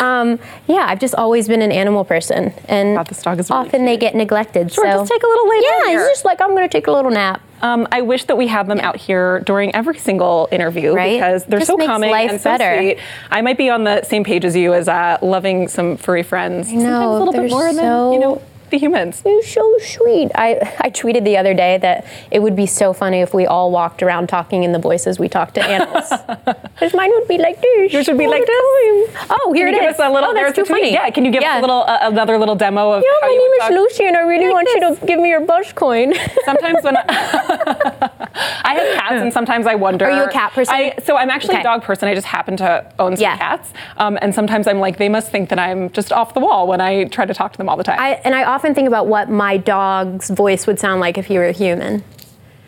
um, yeah, I've just always been an animal person, and this dog is really often cute. They get neglected. Sure, so. Just take a little lay down. Yeah, it's just like, I'm gonna take a little nap. Um, I wish that we had them out here during every single interview, right? Because they're just so calming and so better. Sweet. I might be on the same page as you as uh, loving some furry friends. I know, sometimes a little bit more so than, you know, the humans. You're so sweet. I, I tweeted the other day that it would be so funny if we all walked around talking in the voices we talk to animals. Because mine would be like this. Yours would be like this. Oh, here it is. Oh, that's too funny. Yeah, can you give us a little, uh, another little demo of yeah, how you talk? Yeah, my name is Lucy, and I really want you to give me your BuzzCoin. Sometimes when I, I have cats, and sometimes I wonder. Are you a cat person? I, so I'm actually okay. a dog person. I just happen to own some yeah. cats. Um, and sometimes I'm like, they must think that I'm just off the wall when I try to talk to them all the time. I, and I often Often think about what my dog's voice would sound like if he were a human.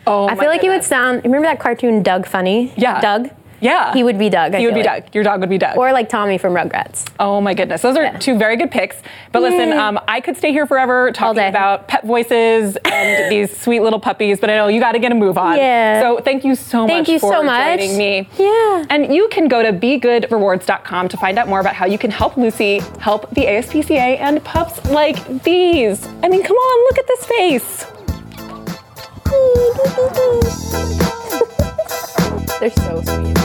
Oh, I feel my like goodness. He would sound. Remember that cartoon Doug Funny? Yeah, Doug. Yeah, he would be Doug. I he would be like. Doug. Your dog would be Doug. Or like Tommy from Rugrats. Oh my goodness, those are yeah. two very good picks. But listen, um, I could stay here forever talking about pet voices and these sweet little puppies. But I know you got to get a move on. Yeah. So thank you so thank much you for so much. joining me. Yeah. And you can go to Be Good Rewards dot com to find out more about how you can help Lucy, help the A S P C A, and pups like these. I mean, come on, look at this face. They're so sweet.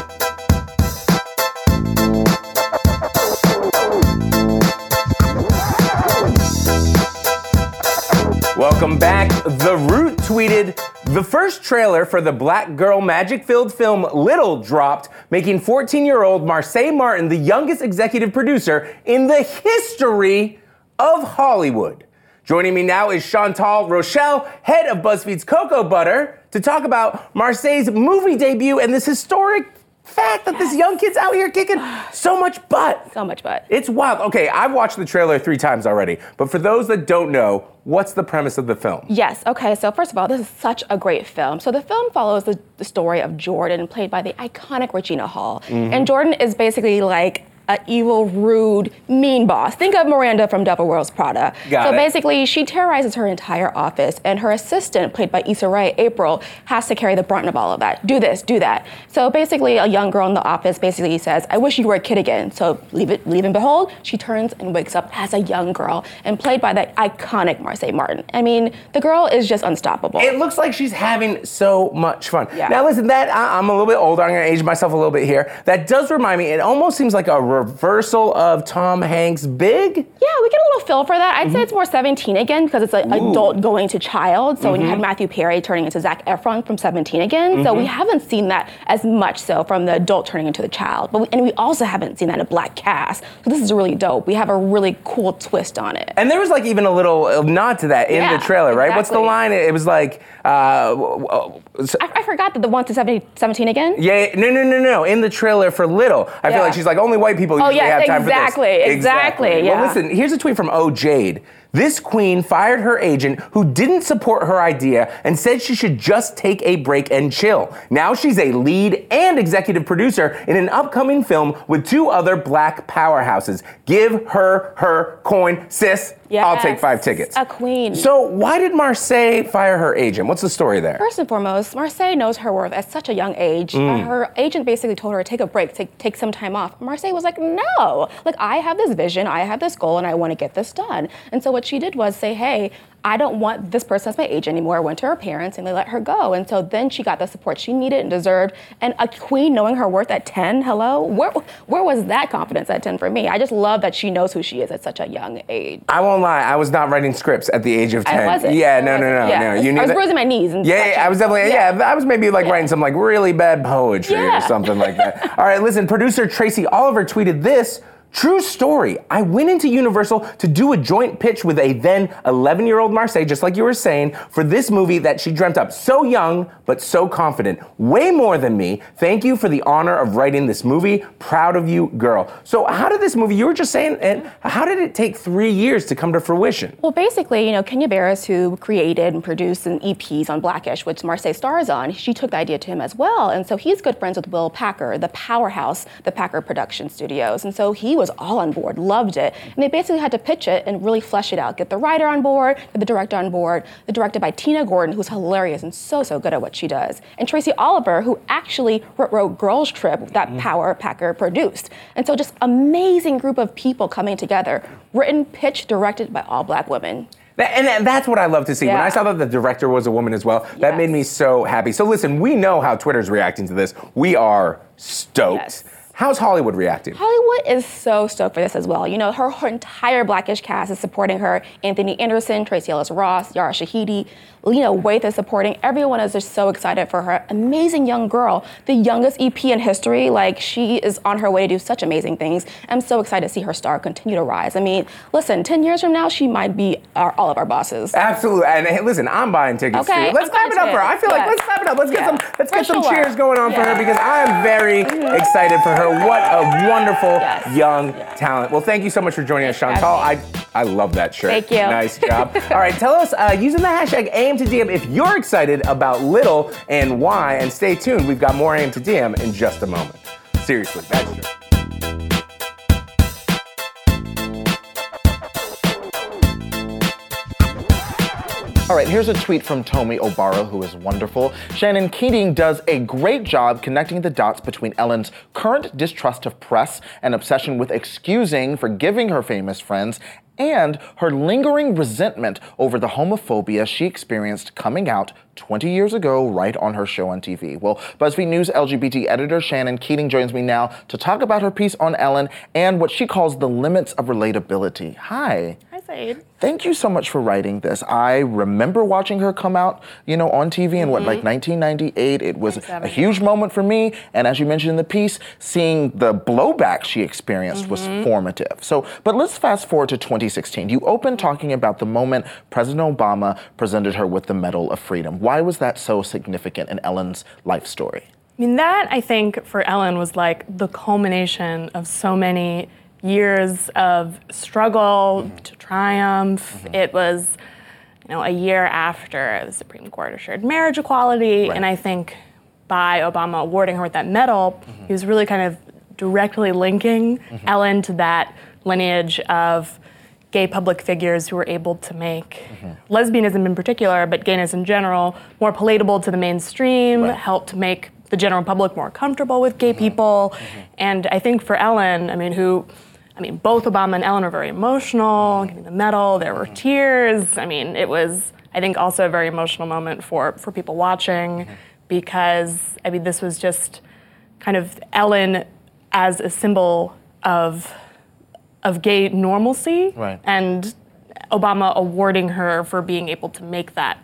Welcome back. The Root tweeted, the first trailer for the black girl magic-filled film Little dropped, making fourteen-year-old Marsai Martin the youngest executive producer in the history of Hollywood. Joining me now is Chantel Rochelle, head of BuzzFeed's Cocoa Butter, to talk about Marsai's movie debut and this historic fact that yes. this young kid's out here kicking so much butt. So much butt. It's wild. Okay, I've watched the trailer three times already, but for those that don't know, what's the premise of the film? Yes, okay, so first of all, this is such a great film. So the film follows the, the story of Jordan, played by the iconic Regina Hall. Mm-hmm. And Jordan is basically like an evil, rude, mean boss. Think of Miranda from Devil Wears Prada. Got so it. Basically, she terrorizes her entire office, and her assistant, played by Issa Rae, April, has to carry the brunt of all of that. Do this, do that. So basically, a young girl in the office basically says, I wish you were a kid again. So leave it, leave and behold, she turns and wakes up as a young girl, and played by that iconic Marsai Martin. I mean, the girl is just unstoppable. It looks like she's having so much fun. Yeah. Now listen, that I, I'm a little bit older, I'm gonna age myself a little bit here. That does remind me, it almost seems like a reversal of Tom Hanks' Big? Yeah, we get a little feel for that. I'd mm-hmm. say it's more seventeen again, because it's like Ooh. adult going to child. So mm-hmm. when you had Matthew Perry turning into Zac Efron from seventeen again, mm-hmm. so we haven't seen that as much so from the adult turning into the child. But we, and we also haven't seen that in a black cast. So this is really dope. We have a really cool twist on it. And there was like even a little nod to that in yeah, the trailer, right? Exactly. What's the line? It was like, uh, so I, I forgot that the one to seventy, seventeen again? Yeah, no, no, no, no, in the trailer for Little. I yeah. feel like she's like, only white people usually oh, yeah, have time exactly, for this. Exactly, exactly. Yeah. Well, listen, here's a tweet from O. Jade. This queen fired her agent who didn't support her idea and said she should just take a break and chill. Now she's a lead and executive producer in an upcoming film with two other black powerhouses. Give her her coin, sis. Yes, I'll take five tickets. A queen. So why did Marsai fire her agent? What's the story there? First and foremost, Marsai knows her worth at such a young age. Mm. Uh, her agent basically told her, take a break, take, take some time off. Marsai was like, no, like I have this vision, I have this goal, and I want to get this done. And so what she did was say, hey, I don't want this person as my agent anymore. I went to her parents and they let her go. And so then she got the support she needed and deserved. And a queen knowing her worth at ten, hello? Where where was that confidence at ten for me? I just love that she knows who she is at such a young age. I won't lie, I was not writing scripts at the age of ten. I wasn't. Yeah, no, no, no, yeah. no. You knew I was that. bruising my knees. And yeah, yeah, I was definitely, yeah. yeah, I was maybe like yeah. writing some like really bad poetry yeah. or something like that. All right, listen, producer Tracy Oliver tweeted this. True story. I went into Universal to do a joint pitch with a then eleven-year-old Marsai, just like you were saying, for this movie that she dreamt up. So young, but so confident. Way more than me. Thank you for the honor of writing this movie. Proud of you, girl. So how did this movie, you were just saying, and how did it take three years to come to fruition? Well, basically, you know, Kenya Barris, who created and produced an E Ps on Black-ish, which Marsai stars on, she took the idea to him as well. And so he's good friends with Will Packer, the powerhouse, the Packer Production Studios. And so he was all on board, loved it. And they basically had to pitch it and really flesh it out. Get the writer on board, get the director on board. The director by Tina Gordon, who's hilarious and so, so good at what she does. And Tracy Oliver, who actually wrote Girls Trip, that mm-hmm. Power Packer produced. And so just amazing group of people coming together. Written, pitched, directed by all black women. And that's what I love to see. Yeah. When I saw that the director was a woman as well, that yes. made me so happy. So listen, we know how Twitter's reacting to this. We are stoked. Yes. How's Hollywood reacting? Hollywood is so stoked for this as well. You know, her, her entire Black-ish cast is supporting her. Anthony Anderson, Tracee Ellis Ross, Yara Shahidi, Lena Waithe is supporting. Everyone is just so excited for her. Amazing young girl, the youngest E P in history. Like, she is on her way to do such amazing things. I'm so excited to see her star continue to rise. I mean, listen, ten years from now, she might be our, all of our bosses. Absolutely. And hey, listen, I'm buying tickets okay, too. Let's clap it up for her. I feel yes. like let's clap it up. Let's get yeah. some, let's get some sure. cheers going on yeah. for her, because I'm very yeah. excited for her. What a wonderful yes. young yes. talent. Well, thank you so much for joining us, Chantel. I, I love that shirt. Thank you. Nice job. All right, tell us, uh, using the hashtag A M to D M, if you're excited about Little and why, and stay tuned. We've got more A M to D M in just a moment. Seriously, that's true. All right, here's a tweet from Tomi Obara, who is wonderful. Shannon Keating does a great job connecting the dots between Ellen's current distrust of press and obsession with excusing, forgiving her famous friends, and her lingering resentment over the homophobia she experienced coming out twenty years ago right on her show on T V. Well, BuzzFeed News L G B T editor Shannon Keating joins me now to talk about her piece on Ellen and what she calls the limits of relatability. Hi. Hi, Saeed. Thank you so much for writing this. I remember watching her come out, you know, on T V in mm-hmm. what, like nineteen ninety-eight. It was a huge moment for me. And as you mentioned in the piece, seeing the blowback she experienced mm-hmm. was formative. So, but let's fast forward to twenty sixteen. You opened talking about the moment President Obama presented her with the Medal of Freedom. Why was that so significant in Ellen's life story? I mean, that, I think, for Ellen was like the culmination of so many years of struggle mm-hmm. to triumph. Mm-hmm. It was, you know, a year after the Supreme Court assured marriage equality. Right. And I think by Obama awarding her with that medal, mm-hmm. he was really kind of directly linking mm-hmm. Ellen to that lineage of gay public figures who were able to make mm-hmm. lesbianism in particular, but gayness in general, more palatable to the mainstream, right. helped make the general public more comfortable with gay mm-hmm. people. Mm-hmm. And I think for Ellen, I mean, who, I mean, both Obama and Ellen are very emotional, getting the medal, there were mm-hmm. tears. I mean, it was, I think, also a very emotional moment for, for people watching mm-hmm. because, I mean, this was just kind of Ellen as a symbol of of gay normalcy right. and Obama awarding her for being able to make that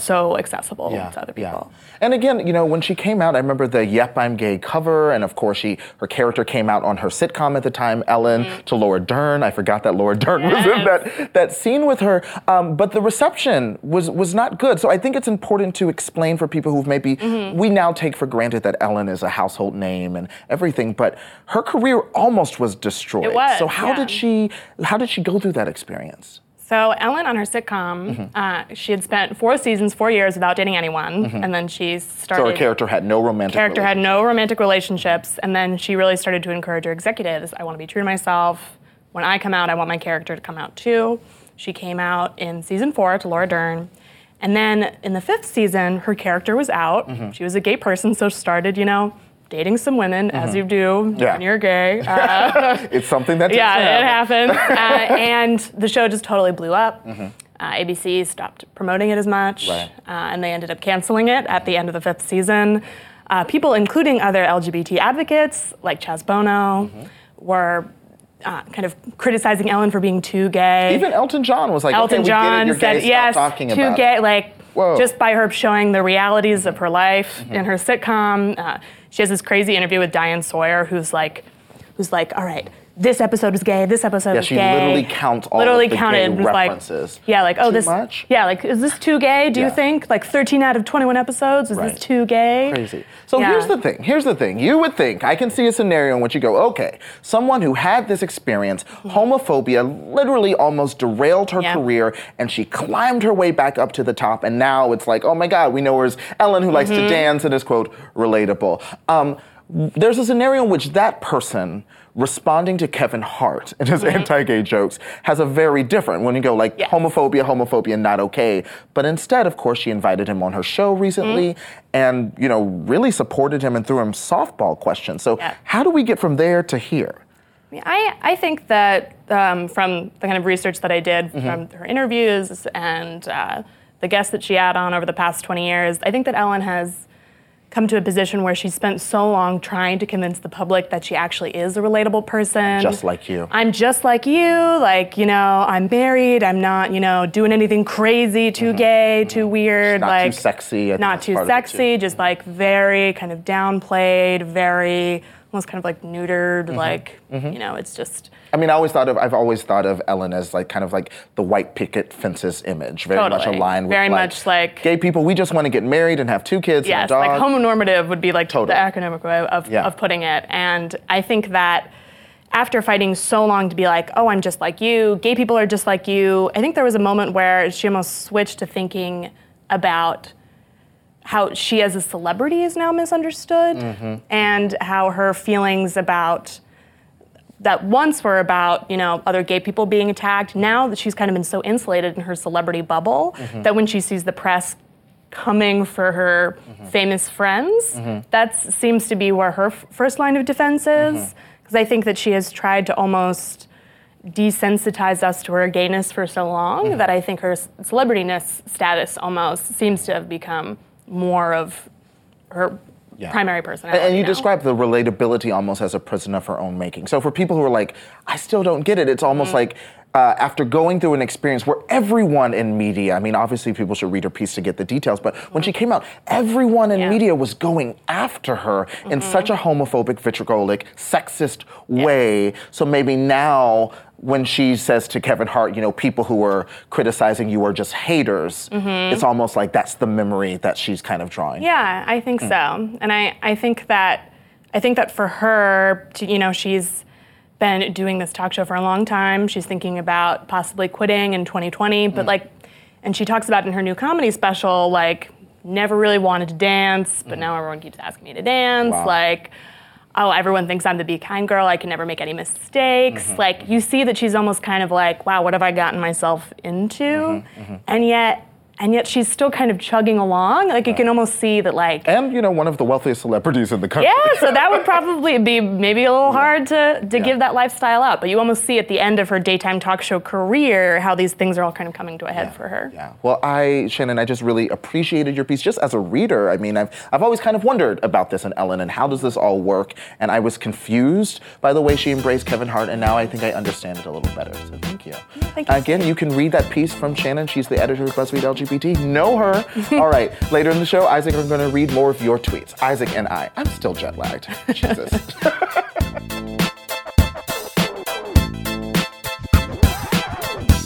so accessible yeah, to other people. Yeah. And again, you know, when she came out, I remember the Yep, I'm Gay cover, and of course she her character came out on her sitcom at the time, Ellen, mm-hmm. to Laura Dern. I forgot that Laura Dern yes. was in that, that scene with her. Um, but the reception was was not good. So I think it's important to explain for people who maybe, mm-hmm. we now take for granted that Ellen is a household name and everything, but her career almost was destroyed. It was, so how yeah. did she, how did she go through that experience? So Ellen on her sitcom, mm-hmm. uh, she had spent four seasons, four years without dating anyone, mm-hmm. and then she started- So her character had no romantic Character had no romantic relationships, and then she really started to encourage her executives, I want to be true to myself. When I come out, I want my character to come out too. She came out in season four to Laura Dern, and then in the fifth season, her character was out. Mm-hmm. She was a gay person, so she started, you know, dating some women, mm-hmm. as you do yeah. when you're gay. Uh, it's something that does yeah, happen. it happens. Uh, and the show just totally blew up. Mm-hmm. Uh, A B C stopped promoting it as much, right. uh, and they ended up canceling it at the end of the fifth season. Uh, people, including other L G B T advocates, like Chaz Bono, mm-hmm. were uh, kind of criticizing Ellen for being too gay. Even Elton John was like, Elton okay, John we get it, you're said, gay, yes, stop talking about gay, it. Like, whoa. Just by her showing the realities of her life mm-hmm. in her sitcom. Uh, she has this crazy interview with Diane Sawyer, who's like, who's like, all right, this episode is gay, this episode yeah, is gay. Yeah, she literally counts all literally of the counted, gay references. Like, yeah, like, oh, too this, much? Yeah, like, is this too gay, do yeah. you think? Like, thirteen out of twenty-one episodes, is right. this too gay? Crazy. So yeah. here's the thing, here's the thing. You would think, I can see a scenario in which you go, okay, someone who had this experience, mm-hmm. homophobia literally almost derailed her yeah. career, and she climbed her way back up to the top, and now it's like, oh my God, we know her as Ellen who mm-hmm. likes to dance and is, quote, relatable. Um, there's a scenario in which that person responding to Kevin Hart and his mm-hmm. anti-gay jokes has a very different, when you go like yes. homophobia, homophobia, not okay. But instead, of course, she invited him on her show recently mm-hmm. and, you know, really supported him and threw him softball questions. So yeah. how do we get from there to here? I mean, I, I think that um, from the kind of research that I did mm-hmm. from her interviews and uh, the guests that she had on over the past twenty years, I think that Ellen has come to a position where she spent so long trying to convince the public that she actually is a relatable person. Just like you. I'm just like you, like, you know, I'm married, I'm not, you know, doing anything crazy, too mm-hmm. gay, too weird. She's not like, too sexy. Not too sexy, too. Just like very kind of downplayed, very, almost kind of like neutered, mm-hmm. like, mm-hmm. you know, it's just. I mean, I always thought of, I've always thought of Ellen as like kind of like the white picket fences image, very totally. much aligned with very like, much like gay people. We just want to get married and have two kids yes, and a dog. Yes, like homonormative would be like totally. the academic way of, yeah. of putting it. And I think that after fighting so long to be like, oh, I'm just like you, gay people are just like you, I think there was a moment where she almost switched to thinking about how she as a celebrity is now misunderstood mm-hmm. and how her feelings about that once were about, you know, other gay people being attacked. Now that she's kind of been so insulated in her celebrity bubble mm-hmm. that when she sees the press coming for her mm-hmm. famous friends, mm-hmm. that seems to be where her f- first line of defense is. Because mm-hmm. I think that she has tried to almost desensitize us to her gayness for so long mm-hmm. that I think her celebrityness status almost seems to have become more of her Yeah. primary personality. And you now. describe the relatability almost as a prison of her own making. So for people who are like, I still don't get it, it's almost mm-hmm. like Uh, after going through an experience where everyone in media, I mean, obviously people should read her piece to get the details, but mm-hmm. when she came out, everyone in yeah. media was going after her mm-hmm. in such a homophobic, vitriolic, sexist yeah. way. So maybe now, when she says to Kevin Hart, you know, people who are criticizing you are just haters, mm-hmm. it's almost like that's the memory that she's kind of drawing. Yeah, I think mm. so. And I, I think that, I think that for her, to, you know, she's been doing this talk show for a long time. She's thinking about possibly quitting in twenty twenty, but mm. like, and she talks about in her new comedy special, like, never really wanted to dance, but mm. now everyone keeps asking me to dance. Wow. Like, oh, everyone thinks I'm the be kind girl. I can never make any mistakes. Mm-hmm. Like, you see that she's almost kind of like, wow, what have I gotten myself into? Mm-hmm, mm-hmm. And yet, And yet she's still kind of chugging along. Like, you can almost see that, like... And, you know, one of the wealthiest celebrities in the country. Yeah, so that would probably be maybe a little yeah. hard to, to yeah. give that lifestyle up. But you almost see at the end of her daytime talk show career how these things are all kind of coming to a head yeah. for her. Yeah. Well, I, Shannon, I just really appreciated your piece just as a reader. I mean, I've, I've always kind of wondered about this in Ellen and how does this all work? And I was confused by the way she embraced Kevin Hart, and now I think I understand it a little better. So thank you. Yeah, thank you. Again, you can read that piece from Shannon. She's the editor of BuzzFeed L G B T. Know her. All right, later in the show, Isaac, I'm going to read more of your tweets. Isaac and I. I'm still jet lagged. Jesus.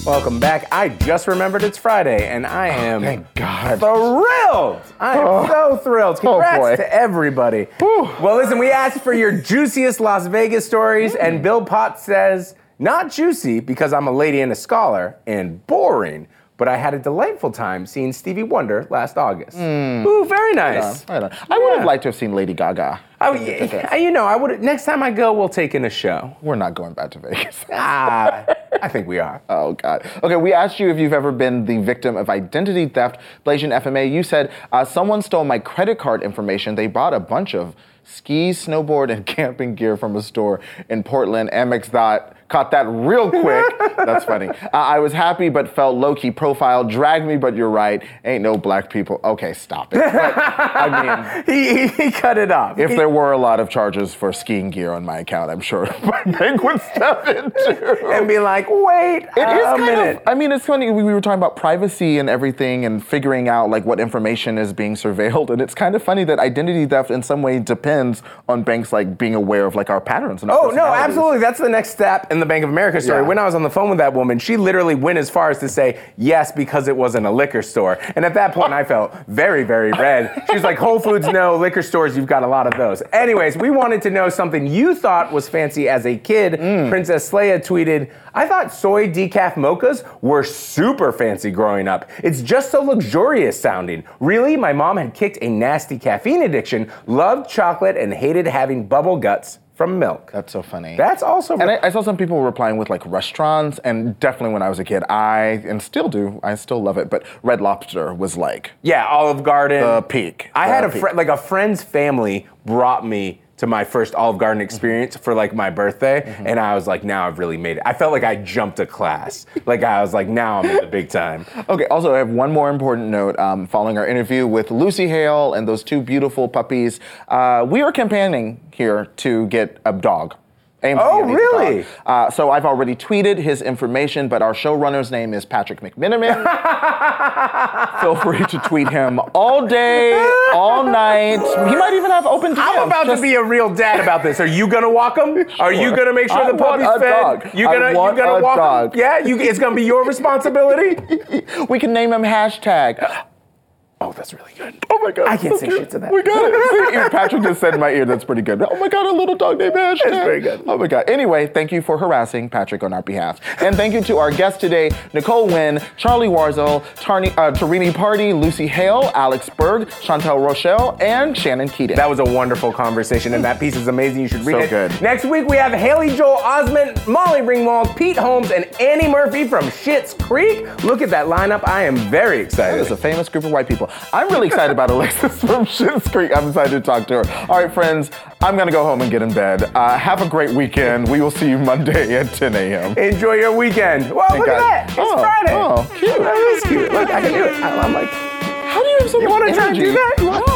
Welcome back. I just remembered it's Friday, and I am oh, thank God. thrilled. I am oh. so thrilled. Congrats oh, to everybody. Whew. Well, listen, we asked for your juiciest Las Vegas stories, mm. and Bill Potts says, not juicy because I'm a lady and a scholar, and boring. But I had a delightful time seeing Stevie Wonder last August. Mm. Ooh, very nice. Right on, right on. I yeah. would have liked to have seen Lady Gaga. Oh, yeah, you know, I would. Next time I go, we'll take in a show. We're not going back to Vegas. Ah, I think we are. Oh, God. Okay, we asked you if you've ever been the victim of identity theft. Blasian F M A, you said, uh, someone stole my credit card information. They bought a bunch of skis, snowboard, and camping gear from a store in Portland. Amex thought... Caught that real quick. That's funny. Uh, I was happy but felt low-key profiled. Drag me, but you're right. Ain't no black people. Okay, stop it. But, I mean... he, he cut it off. If he, there were a lot of charges for skiing gear on my account, I'm sure my bank would step in, too. And be like, wait it a, is a minute. Of, I mean, it's funny. We, we were talking about privacy and everything and figuring out, like, what information is being surveilled. And it's kind of funny that identity theft in some way depends on banks, like, being aware of, like, our patterns and our Oh, no, absolutely. That's the next step. The Bank of America story, yeah. when I was on the phone with that woman, she literally went as far as to say, yes, because it wasn't a liquor store. And at that point, I felt very, very red. She was like, Whole Foods, no. Liquor stores, you've got a lot of those. Anyways, we wanted to know something you thought was fancy as a kid. Mm. Princess Leia tweeted, I thought soy decaf mochas were super fancy growing up. It's just so luxurious sounding. Really, my mom had kicked a nasty caffeine addiction, loved chocolate, and hated having bubble guts from milk. That's so funny. That's also... Re- and I, I saw some people replying with, like, restaurants, and definitely when I was a kid, I, and still do, I still love it, but Red Lobster was, like... Yeah, Olive Garden. The peak. I the had a friend, like, a friend's family brought me to my first Olive Garden experience mm-hmm. for, like, my birthday, mm-hmm. and I was like, now I've really made it. I felt like I jumped a class. Like, I was like, now I'm in the big time. Okay, also, I have one more important note um, following our interview with Lucy Hale and those two beautiful puppies. Uh, we are campaigning here to get a dog. Oh, really? Uh, so I've already tweeted his information, but our showrunner's name is Patrick McMiniman. Feel free to tweet him all day, all night. He might even have open D Ms. I'm about Just... to be a real dad about this. Are you going to walk him? Sure. Are you going to make sure I the puppy's fed? Dog. You gonna, I want you gonna a walk dog. Him? Yeah, you, it's going to be your responsibility? We can name him hashtag. Oh, that's really good. Oh my God. I can't say shit to that. We got it. See, Patrick just said in my ear, that's pretty good. Oh my God, a little dog named Ash. That's very good. Oh my God. Anyway, thank you for harassing Patrick on our behalf. And thank you to our guests today, Nicole Wynn, Charlie Warzel, Tarni, uh, Tarini Party, Lucy Hale, Alex Berg, Chantel Rochelle, and Shannon Keating. That was a wonderful conversation, and that piece is amazing. You should read so it. Good. Next week, we have Haley Joel Osment, Molly Ringwald, Pete Holmes, and Annie Murphy from Schitt's Creek. Look at that lineup. I am very excited. That is a famous group of white people. I'm really excited about Alexis from Schitt's Creek. I'm excited to talk to her. All right, friends, I'm going to go home and get in bed. Uh, have a great weekend. We will see you Monday at ten a.m. Enjoy your weekend. Well, look at that. It's oh, Friday. Oh, cute. That is cute. Look, I can do it. I'm like, how do you have so much energy? You want to try to do that?